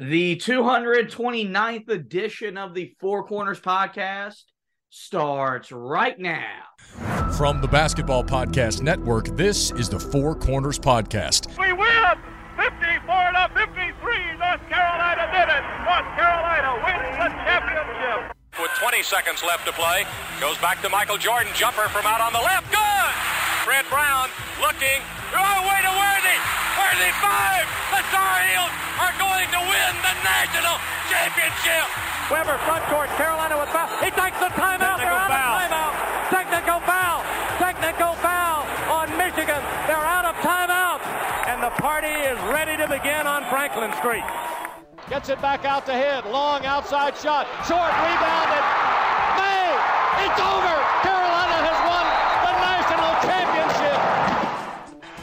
The 229th edition of the Four Corners Podcast starts right now. From the Basketball Podcast Network, this is the Four Corners Podcast. We win 54-53. North Carolina did it. North Carolina wins the championship. With 20 seconds left to play, goes back to Michael Jordan. Jumper from out on the left. Good! Fred Brown looking. Oh, way to Worthy. Worthy five. The Tar Heels are going to win the national championship. Weber front court. Carolina with foul. He takes the timeout. They're out of timeout. Technical foul. Technical foul on Michigan. They're out of timeout. And the party is ready to begin on Franklin Street. Gets it back out to Head. Long outside shot. Short rebound. And May. It's over. Carolina has won the national championship.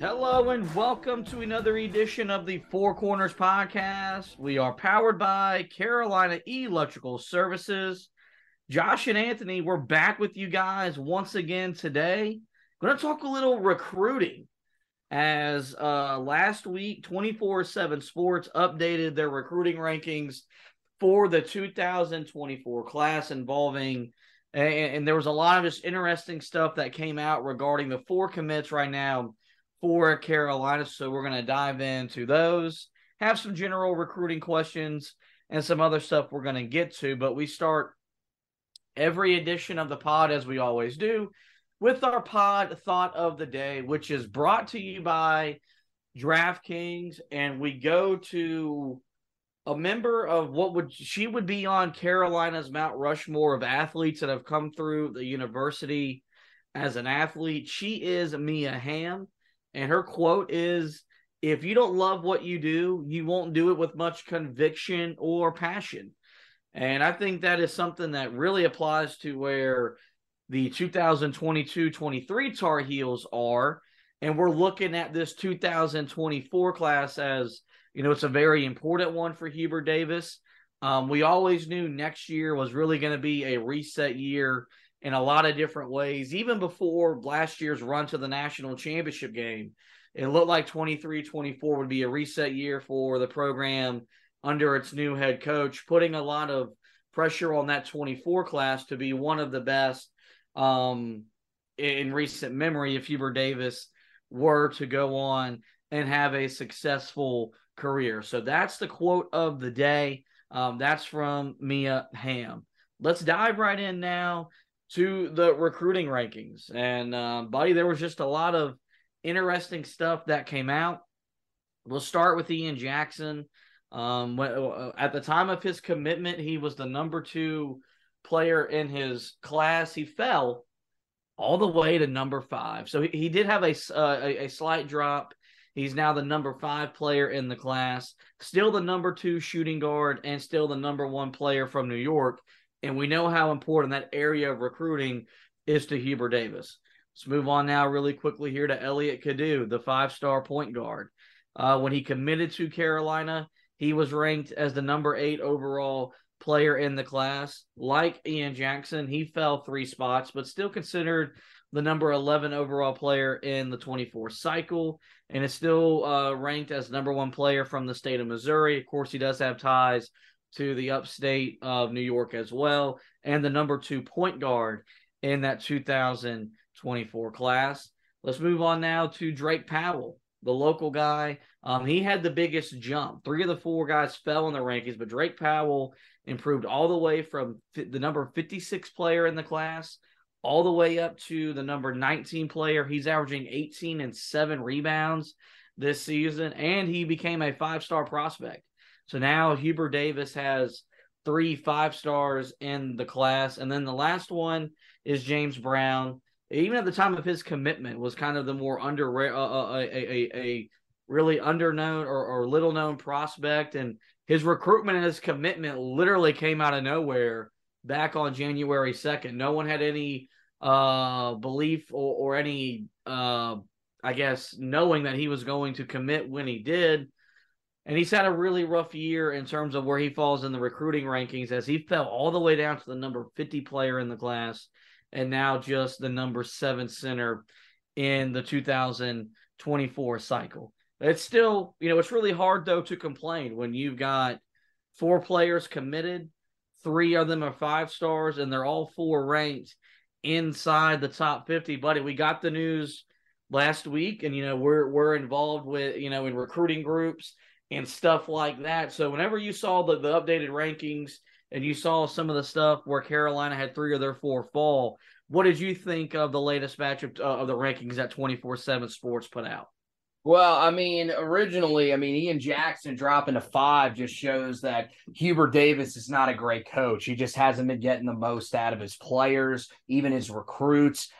Hello and welcome to another edition of the Four Corners Podcast. We are powered by Carolina Electrical Services. Josh and Anthony, we're back with you guys once again today. Going to talk a little recruiting as last week 24/7 Sports updated their recruiting rankings for the 2024 class involving, and there was a lot of just interesting stuff that came out regarding the four commits right now for Carolina, so we're going to dive into those, have some general recruiting questions, and some other stuff we're going to get to. But we start every edition of the pod, as we always do, with our pod thought of the day, which is brought to you by DraftKings. And we go to a member of what would be on Carolina's Mount Rushmore of athletes that have come through the university as an athlete. She is Mia Hamm. And her quote is, "If you don't love what you do, you won't do it with much conviction or passion." And I think that is something that really applies to where the 2022-23 Tar Heels are. And we're looking at this 2024 class as, you know, it's a very important one for Hubert Davis. We always knew next year was really going to be a reset year in a lot of different ways. Even before last year's run to the national championship game, it looked like 23-24 would be a reset year for the program under its new head coach, putting a lot of pressure on that 24 class to be one of the best in recent memory if Hubert Davis were to go on and have a successful career. So that's the quote of the day. That's from Mia Hamm. Let's dive right in now to the recruiting rankings. And, buddy, there was just a lot of interesting stuff that came out. We'll start with Ian Jackson. At the time of his commitment, he was the number 2 player in his class. He fell all the way to number 5. So he did have a slight drop. He's now the number 5 player in the class, still the number 2 shooting guard, and still the number 1 player from New York. And we know how important that area of recruiting is to Hubert Davis. Let's move on now really quickly here to Elliot Cadeau, the 5-star point guard. When he committed to Carolina, he was ranked as the number 8 overall player in the class. Like Ian Jackson, he fell 3 spots, but still considered the number 11 overall player in the 24 cycle, and is still ranked as number 1 player from the state of Missouri. Of course, he does have ties to the upstate of New York as well, and the number 2 point guard in that 2024 class. Let's move on now to Drake Powell, the local guy. He had the biggest jump. 3 of the 4 guys fell in the rankings, but Drake Powell improved all the way from the number 56 player in the class all the way up to the number 19 player. He's averaging 18 and 7 rebounds this season, and he became a 5-star prospect. So now Hubert Davis has 3 5 stars in the class. And then the last one is James Brown. Even at the time of his commitment was kind of the more really underknown or little known prospect. And His recruitment and his commitment literally came out of nowhere back on January 2nd. No one had any belief or any, I guess, knowing that he was going to commit when he did. And he's had a really rough year in terms of where he falls in the recruiting rankings, as he fell all the way down to the number 50 player in the class and now just the number 7 center in the 2024 cycle. It's still, you know, it's really hard, though, to complain when you've got 4 players committed, 3 of them are 5 stars, and they're all 4 ranked inside the top 50. Buddy, we got the news last week, and, you know, we're involved with, you know, in recruiting groups and stuff like that. So whenever you saw the updated rankings and you saw some of the stuff where Carolina had 3 of their 4 fall, what did you think of the latest matchup of the rankings that 24/7 Sports put out? Well, I mean, originally, Ian Jackson dropping to 5 just shows that Hubert Davis is not a great coach. He just hasn't been getting the most out of his players, even his recruits.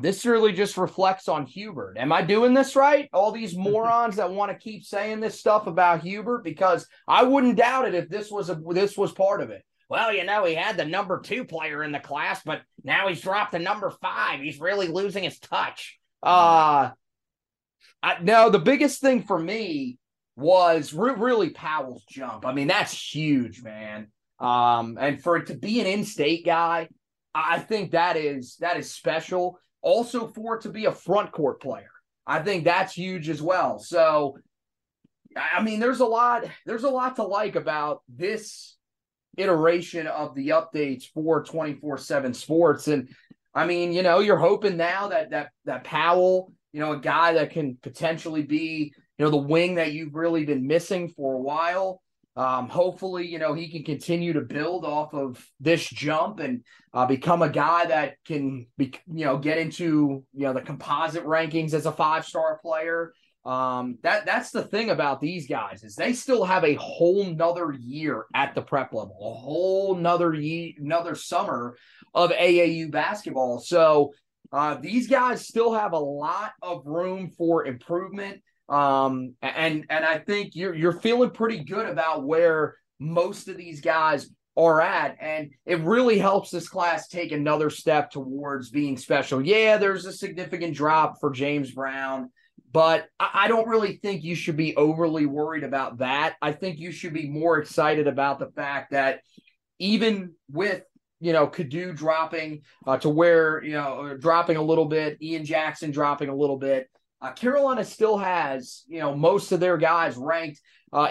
This really just reflects on Hubert. Am I doing this right? All these morons that want to keep saying this stuff about Hubert, because I wouldn't doubt it if this was part of it. Well, you know, he had the number 2 player in the class, but now he's dropped to number 5. He's really losing his touch. No, the biggest thing for me was really Powell's jump. I mean, that's huge, man. And for it to be an in-state guy, I think that is special. Also, for it to be a front court player, I think that's huge as well. So, I mean, there's a lot to like about this iteration of the updates for 24/7 Sports. And I mean, you know, you're hoping now that Powell, you know, a guy that can potentially be, you know, the wing that you've really been missing for a while. Hopefully, you know, he can continue to build off of this jump and become a guy that can, get into, you know, the composite rankings as a 5-star player. That's the thing about these guys, is they still have a whole nother year at the prep level, a whole nother year, another summer of AAU basketball. So, these guys still have a lot of room for improvement, and I think you're feeling pretty good about where most of these guys are at, and it really helps this class take another step towards being special. Yeah, there's a significant drop for James Brown, but I don't really think you should be overly worried about that. I think you should be more excited about the fact that even with, you know, Cadeau dropping to where, you know, dropping a little bit, Ian Jackson dropping a little bit, Carolina still has, you know, most of their guys ranked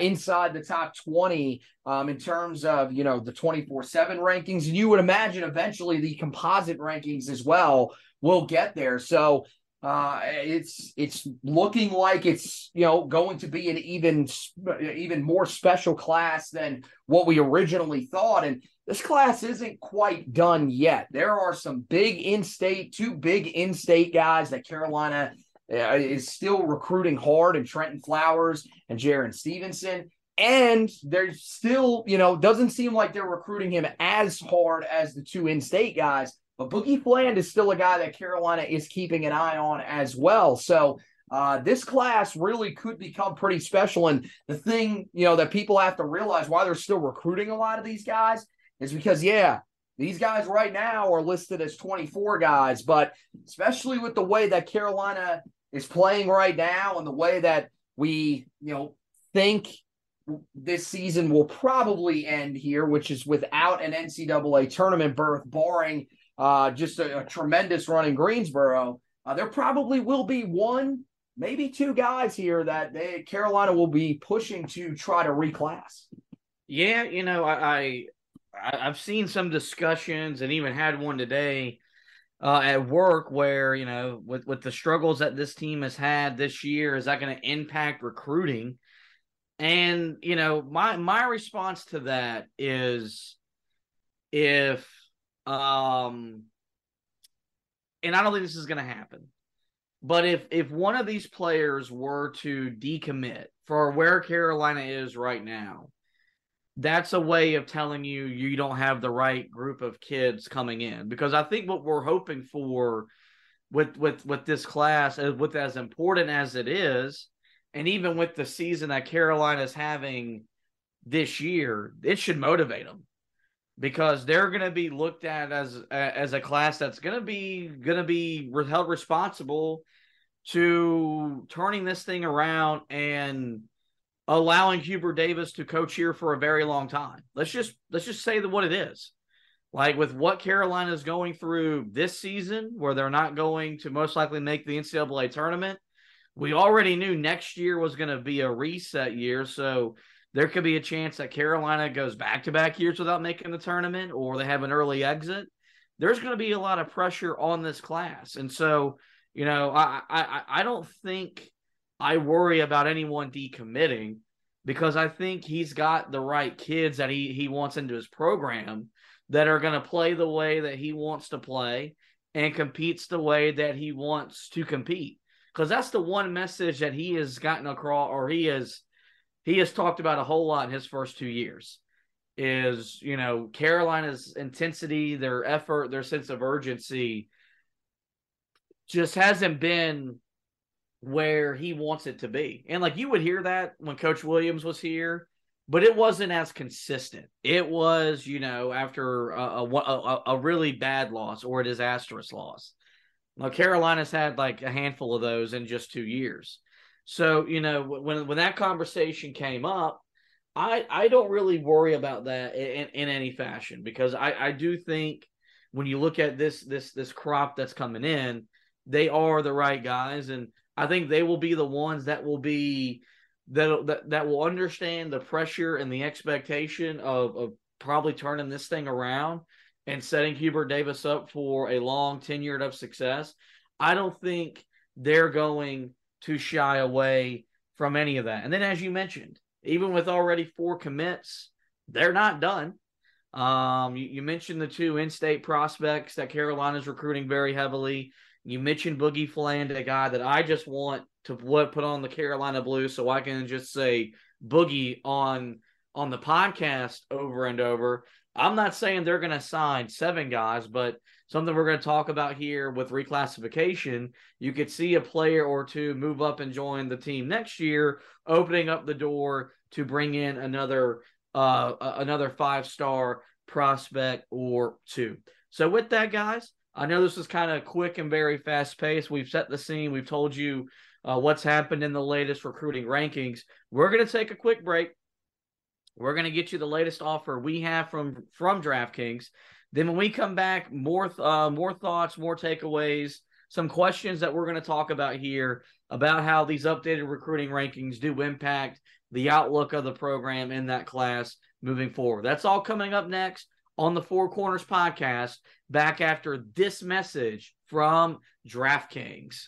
inside the top 20 in terms of, you know, the 24/7 rankings. And you would imagine eventually the composite rankings as well will get there. So it's looking like it's, you know, going to be an even more special class than what we originally thought. And this class isn't quite done yet. There are some two big in-state guys that Carolina is still recruiting hard, and Trenton Flowers and Jaron Stevenson. And they're still, you know, doesn't seem like they're recruiting him as hard as the 2 in-state guys. But Boogie Fland is still a guy that Carolina is keeping an eye on as well. So this class really could become pretty special. And the thing, you know, that people have to realize why they're still recruiting a lot of these guys is because, yeah, these guys right now are listed as 24 guys. But especially with the way that Carolina is playing right now and the way that we, you know, think this season will probably end here, which is without an NCAA tournament berth, barring just a tremendous run in Greensboro. There probably will be 1, maybe 2 guys here that Carolina will be pushing to try to reclass. Yeah, you know, I've seen some discussions, and even had one today at work, where, you know, with the struggles that this team has had this year, is that going to impact recruiting? And, you know, my response to that is, if and I don't think this is going to happen, but if one of these players were to decommit for where Carolina is right now, that's a way of telling you you don't have the right group of kids coming in. Because I think what we're hoping for with this class, with as important as it is, and even with the season that Carolina's having this year, it should motivate them, because they're going to be looked at as a class that's going to be held responsible to turning this thing around and allowing Hubert Davis to coach here for a very long time. Let's just say what it is. Like, with what Carolina is going through this season, where they're not going to most likely make the NCAA tournament, we already knew next year was going to be a reset year, so there could be a chance that Carolina goes back-to-back years without making the tournament, or they have an early exit. There's going to be a lot of pressure on this class. And so, you know, I don't think I worry about anyone decommitting, because I think he's got the right kids that he wants into his program that are going to play the way that he wants to play and competes the way that he wants to compete. Because that's the one message that he has gotten across, or he has talked about a whole lot in his first 2 years, is, you know, Carolina's intensity, their effort, their sense of urgency just hasn't been where he wants it to be. And, like, you would hear that when Coach Williams was here, but it wasn't as consistent. It was, you know, after a really bad loss or a disastrous loss. Now, Carolina's had like a handful of those in just 2 years. So, you know, when that conversation came up, I don't really worry about that in any fashion, because I do think when you look at this crop that's coming in, they are the right guys, and I think they will be the ones that will be that will understand the pressure and the expectation of probably turning this thing around and setting Hubert Davis up for a long tenured of success. I don't think they're going to shy away from any of that. And then, as you mentioned, even with already 4 commits, they're not done. You mentioned the 2 in-state prospects that Carolina's recruiting very heavily. You mentioned Boogie Fland, a guy that I just want to put on the Carolina blue so I can just say Boogie on the podcast over and over. I'm not saying they're going to sign 7 guys, but something we're going to talk about here with reclassification, you could see a player or 2 move up and join the team next year, opening up the door to bring in another 5-star prospect or 2. So with that, guys, I know this is kind of quick and very fast-paced. We've set the scene. We've told you what's happened in the latest recruiting rankings. We're going to take a quick break. We're going to get you the latest offer we have from DraftKings. Then when we come back, more thoughts, more takeaways, some questions that we're going to talk about here about how these updated recruiting rankings do impact the outlook of the program in that class moving forward. That's all coming up next on the Four Corners Podcast, back after this message from DraftKings.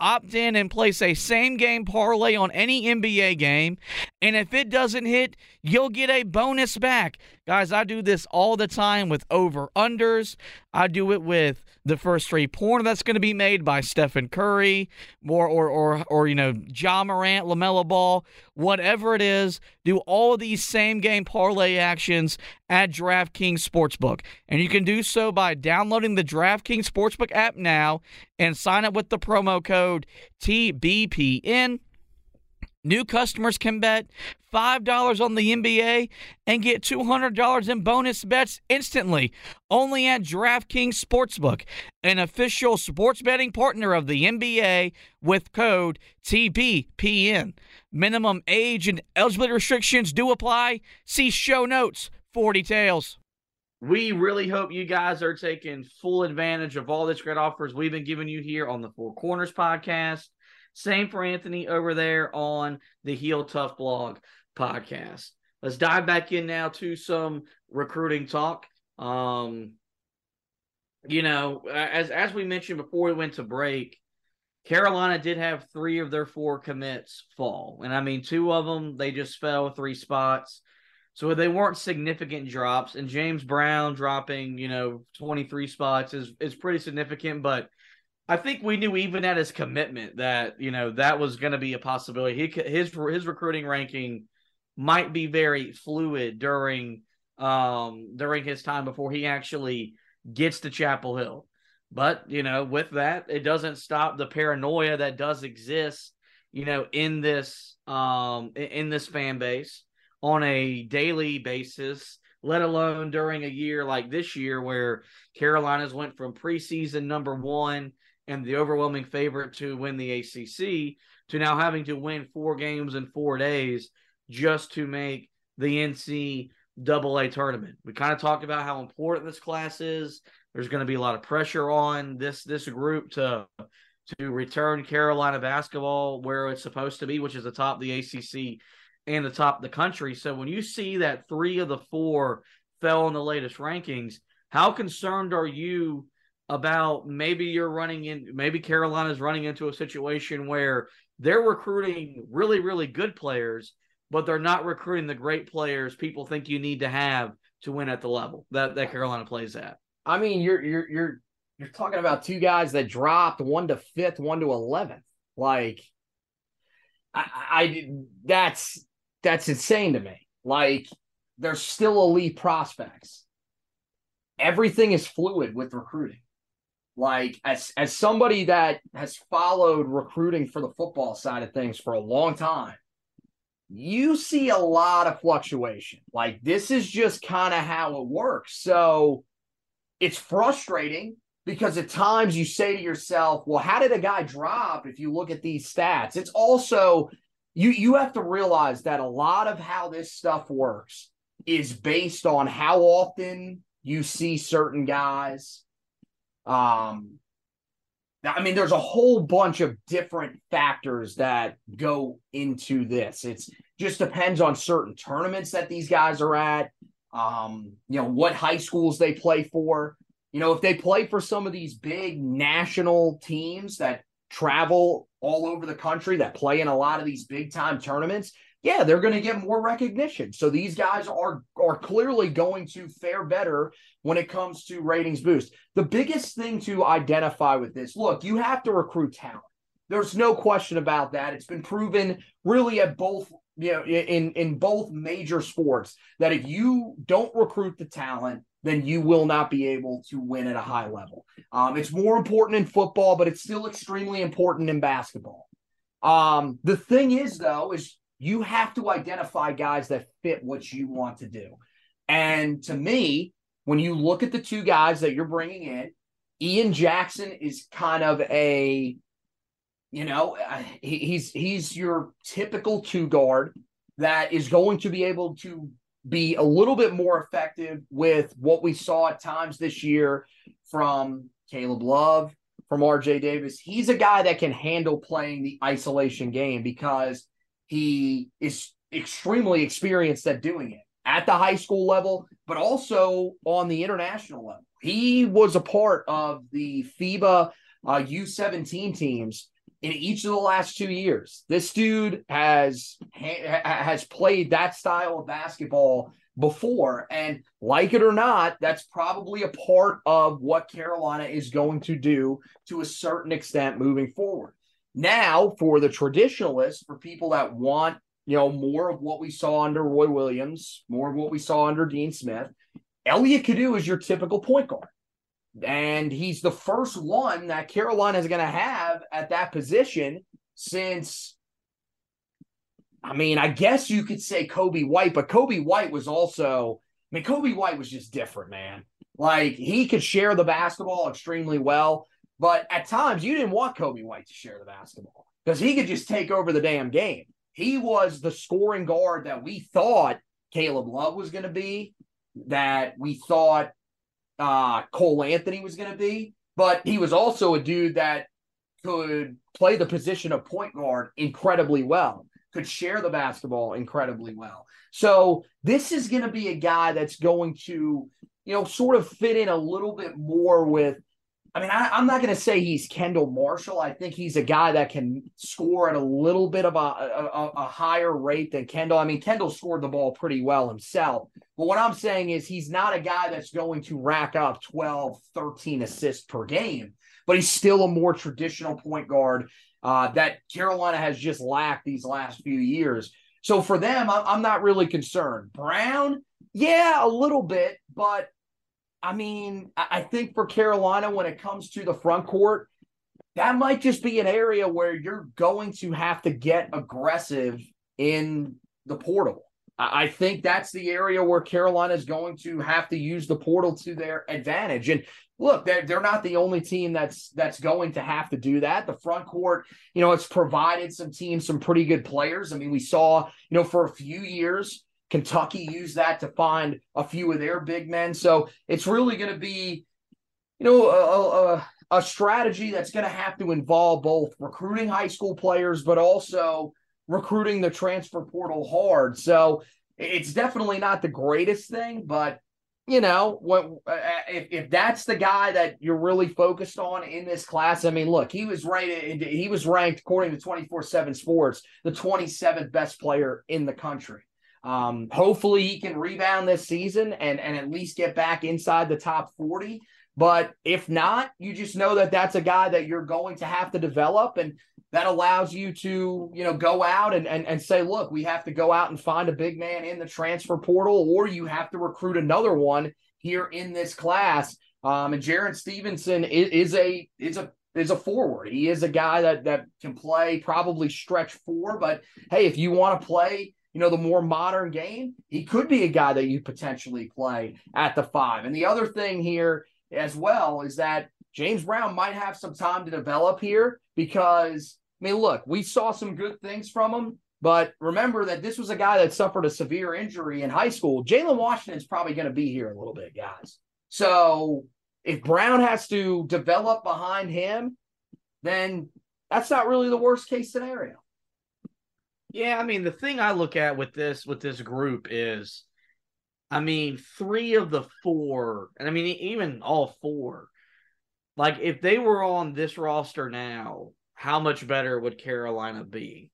Opt in and place a same-game parlay on any NBA game, and if it doesn't hit, you'll get a bonus back. Guys, I do this all the time with over-unders. I do it with the first three-pointer that's going to be made by Stephen Curry, Ja Morant, LaMelo Ball, whatever it is. Do all these same-game parlay actions at DraftKings Sportsbook, and you can do so by downloading the DraftKings Sportsbook app now and sign up with the promo code TBPN. New customers can bet $5 on the NBA and get $200 in bonus bets instantly, only at DraftKings Sportsbook, an official sports betting partner of the NBA, with code TBPN. Minimum age and eligibility restrictions do apply. See show notes for details. We really hope you guys are taking full advantage of all these great offers we've been giving you here on the Four Corners Podcast. Same for Anthony over there on the Heel Tough Blog Podcast. Let's dive back in now to some recruiting talk. You know, as we mentioned before we went to break, Carolina did have 3 of their 4 commits fall. And, I mean, 2 of them, they just fell 3 spots. So they weren't significant drops, and James Brown dropping, 23 spots is pretty significant, but I think we knew even at his commitment that, that was going to be a possibility. His recruiting ranking might be very fluid during his time before he actually gets to Chapel Hill. But, with that, it doesn't stop the paranoia that does exist, in this fan base on a daily basis, let alone during a year like this year where Carolinas went from preseason number 1 and the overwhelming favorite to win the ACC to now having to win 4 games in 4 days just to make the NCAA tournament. We kind of talked about how important this class is. There's going to be a lot of pressure on this group to return Carolina basketball where it's supposed to be, which is atop the ACC and the top of the country. So when you see that 3 of the 4 fell in the latest rankings, how concerned are you about maybe Carolina's running into a situation where they're recruiting really, really good players, but they're not recruiting the great players people think you need to have to win at the level that Carolina plays at? I mean, you're talking about 2 guys that dropped 1 to 5th, 1 to 11th. Like, I that's insane to me. Like, they're still elite prospects. Everything is fluid with recruiting. Like, as somebody that has followed recruiting for the football side of things for a long time, you see a lot of fluctuation. Like, this is just kind of how it works. So it's frustrating because at times you say to yourself, well, how did a guy drop if you look at these stats? It's also, you have to realize that a lot of how this stuff works is based on how often you see certain guys. I mean, there's a whole bunch of different factors that go into this. It just depends on certain tournaments that these guys are at, what high schools they play for. If they play for some of these big national teams that travel all over the country, that play in a lot of these big-time tournaments, yeah, they're going to get more recognition. So these guys are clearly going to fare better when it comes to ratings boost. The biggest thing to identify with this, look, you have to recruit talent. There's no question about that. It's been proven really at both – in both major sports that if you don't recruit the talent, then you will not be able to win at a high level. It's more important in football, but it's still extremely important in basketball. The thing is, though, is you have to identify guys that fit what you want to do. And to me, when you look at the 2 guys that you're bringing in, Ian Jackson is kind of a – he's your typical 2 guard that is going to be able to be a little bit more effective with what we saw at times this year from Caleb Love, from RJ Davis. He's a guy that can handle playing the isolation game because he is extremely experienced at doing it at the high school level, but also on the international level. He was a part of the FIBA U17 teams in each of the last 2 years. This dude has played that style of basketball before, and like it or not, that's probably a part of what Carolina is going to do to a certain extent moving forward. Now, for the traditionalists, for people that want, more of what we saw under Roy Williams, more of what we saw under Dean Smith, Elliot Cadeau is your typical point guard. And he's the first one that Carolina is going to have at that position since, I mean, I guess you could say Coby White, but Coby White was also, Coby White was just different, man. Like, he could share the basketball extremely well, but at times you didn't want Coby White to share the basketball because he could just take over the damn game. He was the scoring guard that we thought Caleb Love was going to be, that we thought Cole Anthony was going to be, but he was also a dude that could play the position of point guard incredibly well, could share the basketball incredibly well. So this is going to be a guy that's going to, sort of fit in a little bit more with I mean, I'm not going to say he's Kendall Marshall. I think he's a guy that can score at a little bit of a higher rate than Kendall. I mean, Kendall scored the ball pretty well himself. But what I'm saying is he's not a guy that's going to rack up 12, 13 assists per game, but he's still a more traditional point guard that Carolina has just lacked these last few years. So for them, I'm not really concerned. Brown, yeah, a little bit, but I mean, I think for Carolina, when it comes to the front court, that might just be an area where you're going to have to get aggressive in the portal. I think that's the area where Carolina is going to have to use the portal to their advantage. And look, they're not the only team that's going to have to do that. The front court, you know, it's provided some teams some pretty good players. I mean, we saw, you know, for a few years, Kentucky used that to find a few of their big men. So it's really going to be, you know, a strategy that's going to have to involve both recruiting high school players, but also recruiting the transfer portal hard. So it's definitely not the greatest thing, but you know, if that's the guy that you're really focused on in this class, I mean, look, he was ranked according to 24/7 Sports, the 27th best player in the country. Hopefully he can rebound this season and at least get back inside the top 40. But if not, you just know that that's a guy that you're going to have to develop, and that allows you to, you know, go out and say, look, we have to go out and find a big man in the transfer portal, or you have to recruit another one here in this class. And Jaron Stevenson is a forward. He is a guy that can play probably stretch four, but hey, if you want to play, you know, the more modern game, he could be a guy that you potentially play at the five. And the other thing here as well is that James Brown might have some time to develop here, because I mean, look, we saw some good things from him, but remember that this was a guy that suffered a severe injury in high school. Jalen Washington is probably going to be here a little bit, guys. So if Brown has to develop behind him, then that's not really the worst case scenario. Yeah, I mean, the thing I look at with this group is, I mean, three of the four, and I mean, even all four, like if they were on this roster now, how much better would Carolina be?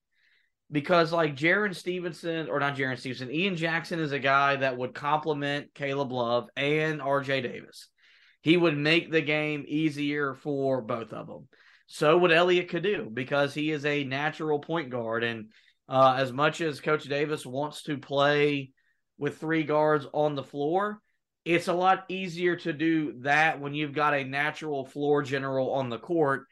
Because like Ian Jackson is a guy that would complement Caleb Love and RJ Davis. He would make the game easier for both of them. So would Elliot Cadeau, because he is a natural point guard. And as much as Coach Davis wants to play with three guards on the floor, it's a lot easier to do that when you've got a natural floor general on the court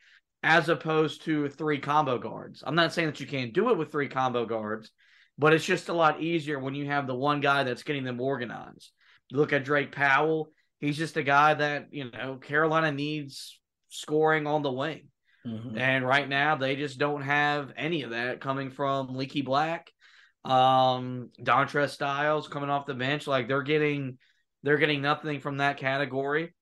as opposed to three combo guards. I'm not saying that you can't do it with three combo guards, but it's just a lot easier when you have the one guy that's getting them organized. Look at Drake Powell. He's just a guy that, you know, Carolina needs scoring on the wing. Mm-hmm. And right now they just don't have any of that coming from Leaky Black. Dontre Styles coming off the bench. Like they're getting nothing from that category.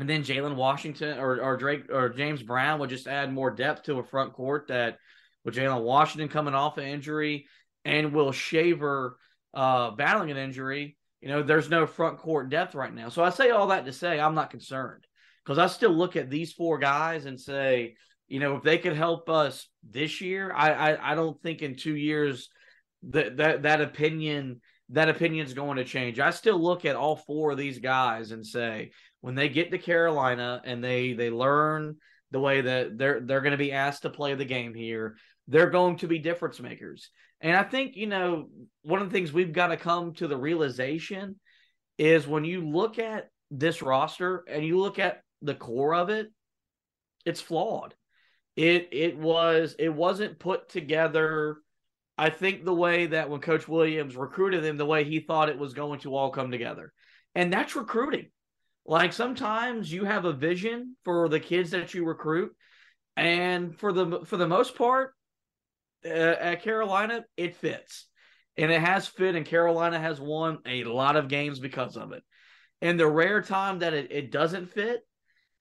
And then Jalen Washington or Drake or James Brown would just add more depth to a front court that with Jalen Washington coming off an injury and Will Shaver battling an injury, you know, there's no front court depth right now. So I say all that to say I'm not concerned, because I still look at these four guys and say, you know, if they could help us this year, I don't think in 2 years that opinion is going to change. I still look at all four of these guys and say, when they get to Carolina and they learn the way that they're going to be asked to play the game here, they're going to be difference makers. And I think, you know, one of the things we've got to come to the realization is when you look at this roster and you look at the core of it, it's flawed. It wasn't put together, I think, the way that when Coach Williams recruited them, the way he thought it was going to all come together. And that's recruiting. Like sometimes you have a vision for the kids that you recruit, and for the most part at Carolina, it fits. And it has fit, and Carolina has won a lot of games because of it. And the rare time that it doesn't fit,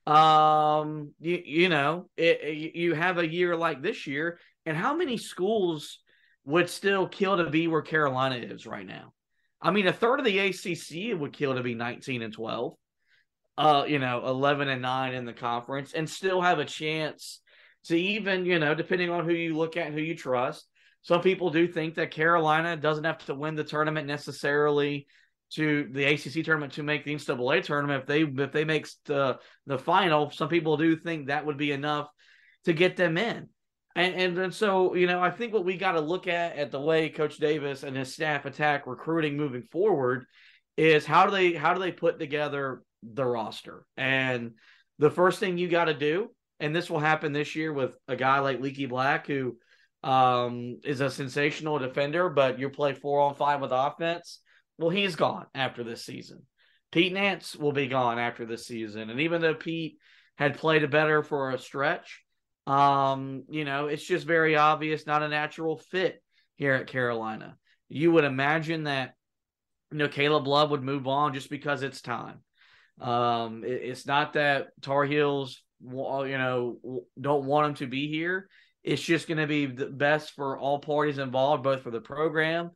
you have a year like this year, and how many schools would still kill to be where Carolina is right now? I mean, a third of the ACC would kill to be 19-12. you know, 11-9 in the conference and still have a chance to even, you know, depending on who you look at and who you trust. Some people do think that Carolina doesn't have to win the tournament necessarily to the ACC tournament to make the NCAA tournament. If they make the final, some people do think that would be enough to get them in. And so, you know, I think what we got to look at the way Coach Davis and his staff attack recruiting moving forward is how do they put together the roster? And the first thing you got to do, and this will happen this year with a guy like Leaky Black, who is a sensational defender, but you play 4-on-5 with offense. Well, he's gone after this season. Pete Nance will be gone after this season. And even though Pete had played better for a stretch, you know, it's just very obvious, not a natural fit here at Carolina. You would imagine that, you know, Caleb Love would move on just because it's time. It's not that Tar Heels, you know, don't want him to be here. It's just going to be the best for all parties involved, both for the program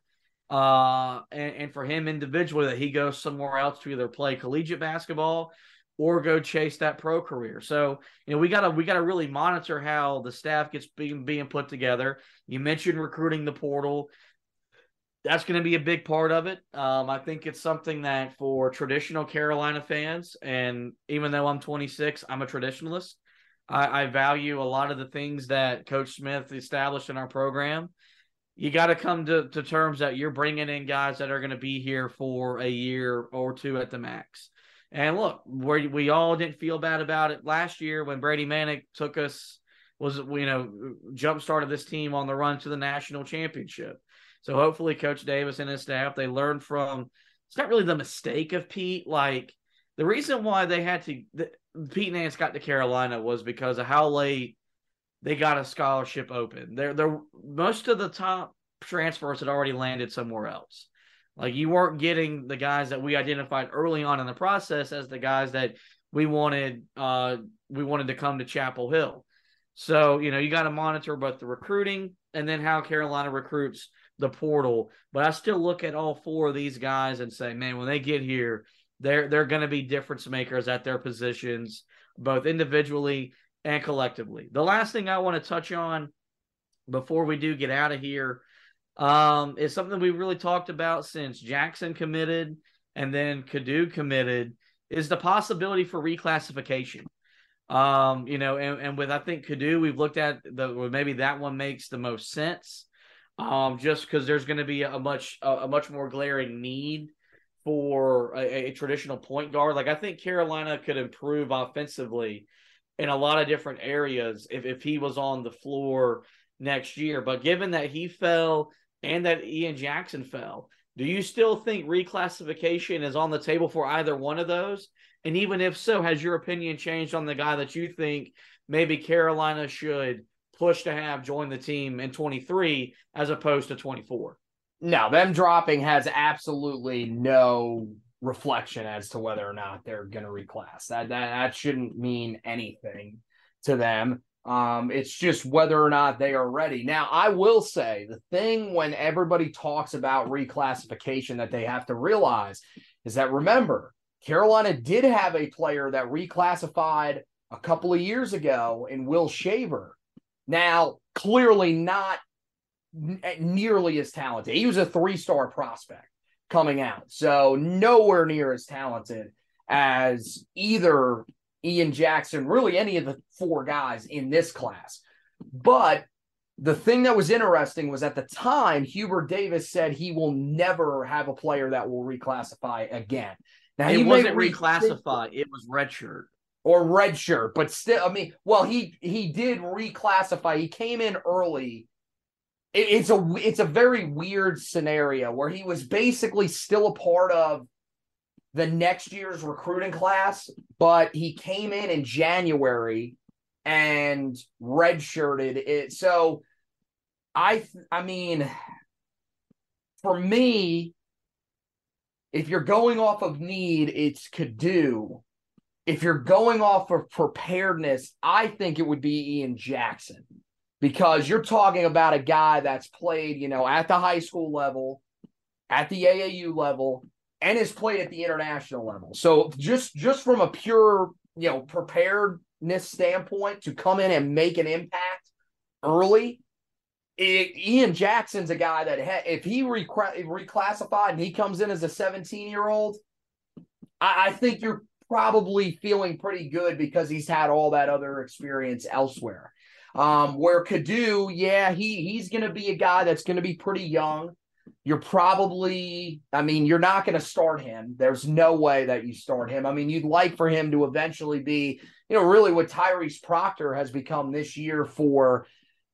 and for him individually, that he goes somewhere else to either play collegiate basketball or go chase that pro career. So, you know, we gotta really monitor how the staff gets being put together. You mentioned recruiting the portal. That's going to be a big part of it. I think it's something that for traditional Carolina fans, and even though I'm 26, I'm a traditionalist. I value a lot of the things that Coach Smith established in our program. You got to come to terms that you're bringing in guys that are going to be here for a year or two at the max. And look, we all didn't feel bad about it last year when Brady Manick took us, jump-started this team on the run to the national championship. So hopefully Coach Davis and his staff, they learned from, it's not really the mistake of Pete. Like, the reason why they had to, Pete Nance got to Carolina was because of how late they got a scholarship open. Most of the top transfers had already landed somewhere else. Like, you weren't getting the guys that we identified early on in the process as the guys that we wanted to come to Chapel Hill. So, you know, you got to monitor both the recruiting and then how Carolina recruits the portal. But I still look at all four of these guys and say, man, when they get here, they're going to be difference makers at their positions, both individually and collectively. The last thing I want to touch on before we do get out of here is something we really talked about since Jackson committed and then Cadeau committed, is the possibility for reclassification. You know, and with, I think, Cadeau, we've looked at maybe that one makes the most sense, just because there's going to be a much more glaring need for a traditional point guard. Like, I think Carolina could improve offensively in a lot of different areas if he was on the floor next year. But given that he fell and that Ian Jackson fell, do you still think reclassification is on the table for either one of those? And even if so, has your opinion changed on the guy that you think maybe Carolina should push to have join the team in 23 as opposed to 24? No, them dropping has absolutely no reflection as to whether or not they're going to reclass. That shouldn't mean anything to them. It's just whether or not they are ready. Now, I will say the thing when everybody talks about reclassification that they have to realize is that, remember, Carolina did have a player that reclassified a couple of years ago in Will Shaver. Now, clearly not nearly as talented. He was a 3-star prospect coming out, so nowhere near as talented as either Ian Jackson, really any of the four guys in this class. But the thing that was interesting was, at the time, Hubert Davis said he will never have a player that will reclassify again. Now, it wasn't reclassify, it was redshirt. Or redshirt, but still, I mean, well, he did reclassify. He came in early. It's a very weird scenario where he was basically still a part of the next year's recruiting class, but he came in January and redshirted it. So, I mean, for me, if you're going off of need, it's Cadeau. If you're going off of preparedness, I think it would be Ian Jackson, because you're talking about a guy that's played, you know, at the high school level, at the AAU level, and has played at the international level. So just from a pure, you know, preparedness standpoint to come in and make an impact early, Ian Jackson's a guy that if he reclassified and he comes in as a 17-year-old, I think you're probably feeling pretty good because he's had all that other experience elsewhere. Where Cadeau, yeah, he's going to be a guy that's going to be pretty young. You're probably, I mean, you're not going to start him. There's no way that you start him. I mean, you'd like for him to eventually be, you know, really what Tyrese Proctor has become this year for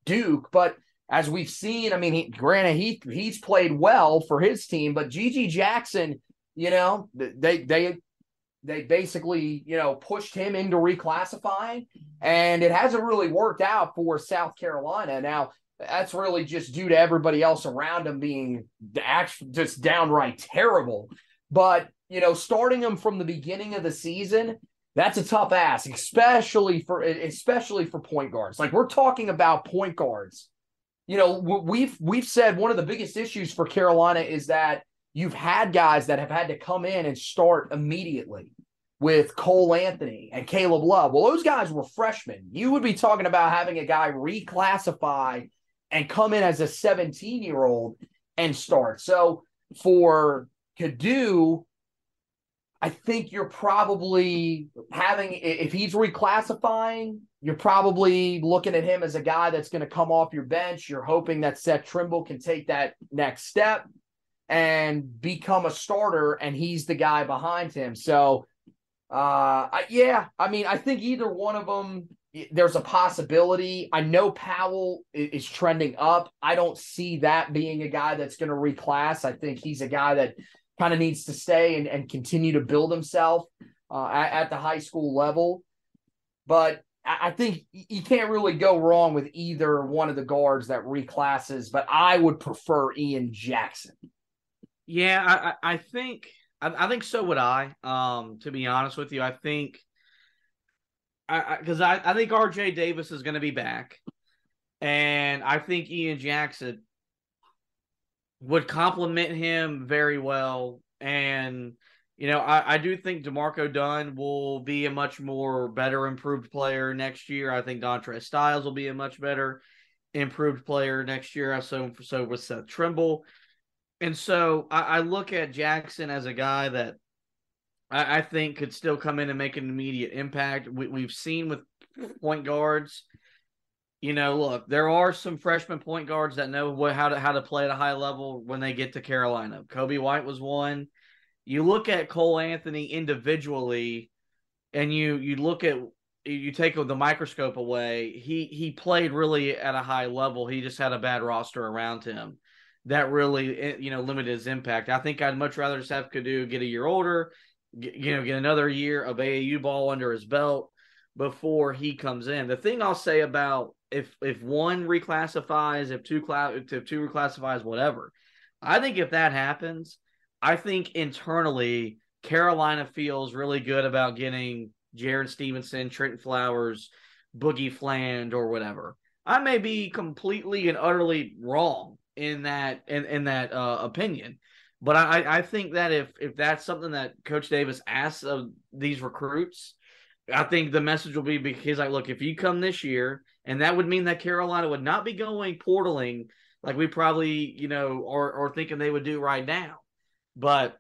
Duke. But as we've seen, I mean, he's played well for his team, but Gigi Jackson, you know, they basically, you know, pushed him into reclassifying, and it hasn't really worked out for South Carolina. Now, that's really just due to everybody else around him being just downright terrible. But, you know, starting him from the beginning of the season, that's a tough ask, especially for point guards. Like, we're talking about point guards. You know, we've said one of the biggest issues for Carolina is that you've had guys that have had to come in and start immediately with Cole Anthony and Caleb Love. Well, those guys were freshmen. You would be talking about having a guy reclassify and come in as a 17-year-old and start. So for Cadeau, I think you're probably having, if he's reclassifying, you're probably looking at him as a guy that's going to come off your bench. You're hoping that Seth Trimble can take that next step and become a starter, and he's the guy behind him. So, yeah, I mean, I think either one of them, there's a possibility. I know Powell is trending up. I don't see that being a guy that's going to reclass. I think he's a guy that kind of needs to stay and continue to build himself at the high school level. But I think you can't really go wrong with either one of the guards that reclasses, but I would prefer Ian Jackson. Yeah, I think so would I, to be honest with you. I think RJ Davis is going to be back, and I think Ian Jackson would complement him very well. And, you know, I do think DeMarco Dunn will be a much more better improved player next year. I think Dontre Styles will be a much better improved player next year. So with Seth Trimble. And so I look at Jackson as a guy that I think could still come in and make an immediate impact. We've seen with point guards, you know, look, there are some freshman point guards that know how to play at a high level when they get to Carolina. Coby White was one. You look at Cole Anthony individually, and you take the microscope away. He played really at a high level. He just had a bad roster around him that really, you know, limited his impact. I think I'd much rather just have Cadeau get a year older, get another year of AAU ball under his belt before he comes in. The thing I'll say about if one reclassifies, if two reclassifies, whatever, I think if that happens, I think internally Carolina feels really good about getting Jaron Stevenson, Trenton Flowers, Boogie Fland, or whatever. I may be completely and utterly wrong in that opinion. But I think that if that's something that Coach Davis asks of these recruits, I think the message will be, he's like, look, if you come this year, and that would mean that Carolina would not be going portaling like we probably, you know, or thinking they would do right now. But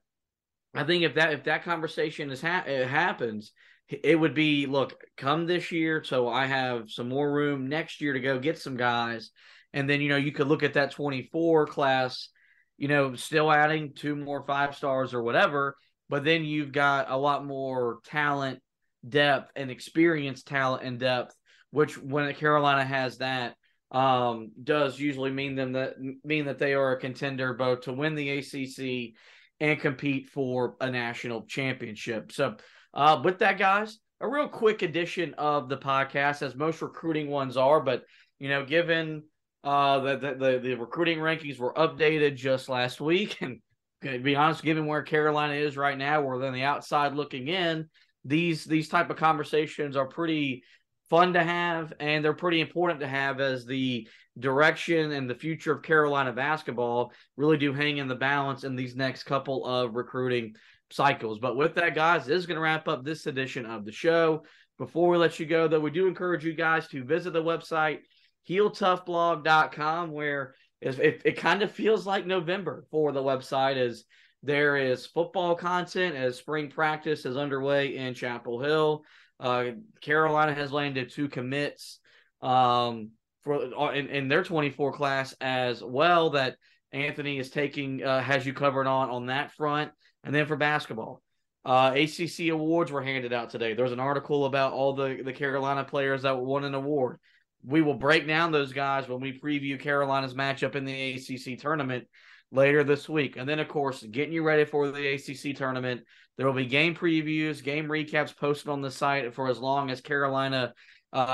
I think if that conversation happens, it would be, look, come this year, so I have some more room next year to go get some guys. And then, you know, you could look at that 24 class, you know, still adding 2 more 5-stars or whatever, but then you've got a lot more talent, depth, and experience talent and depth, which when Carolina has that, does usually mean that they are a contender both to win the ACC and compete for a national championship. So with that, guys, a real quick edition of the podcast, as most recruiting ones are, but, you know, given the recruiting rankings were updated just last week, and to be honest, given where Carolina is right now, we're on the outside looking in. These type of conversations are pretty fun to have, and they're pretty important to have as the direction and the future of Carolina basketball really do hang in the balance in these next couple of recruiting cycles. But with that, guys, this is going to wrap up this edition of the show. Before we let you go, though, we do encourage you guys to visit the website, HeelToughBlog.com, where it kind of feels like November for the website, as there is football content, as spring practice is underway in Chapel Hill. Carolina has landed 2 commits in their 24 class as well, that Anthony is taking, has you covered on that front. And then for basketball, ACC awards were handed out today. There's an article about all the Carolina players that won an award. We will break down those guys when we preview Carolina's matchup in the ACC tournament later this week. And then, of course, getting you ready for the ACC tournament. There will be game previews, game recaps posted on the site for as long as Carolina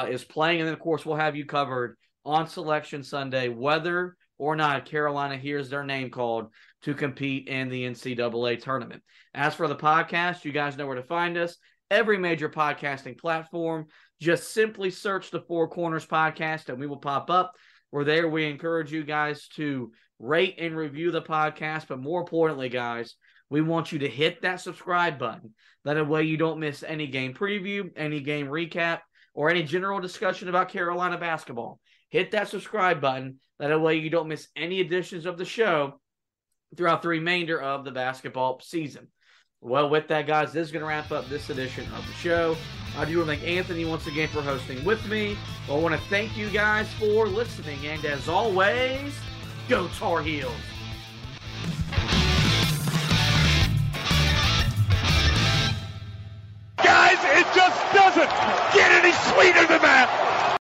is playing. And then, of course, we'll have you covered on Selection Sunday, whether or not Carolina hears their name called to compete in the NCAA tournament. As for the podcast, you guys know where to find us. Every major podcasting platform, just simply search the Four Corners Podcast and we will pop up. We're there. We encourage you guys to rate and review the podcast. But more importantly, guys, we want you to hit that subscribe button. That way you don't miss any game preview, any game recap, or any general discussion about Carolina basketball. Hit that subscribe button. That way you don't miss any editions of the show throughout the remainder of the basketball season. Well, with that, guys, this is going to wrap up this edition of the show. I do want to thank Anthony once again for hosting with me. I want to thank you guys for listening. And as always, go Tar Heels!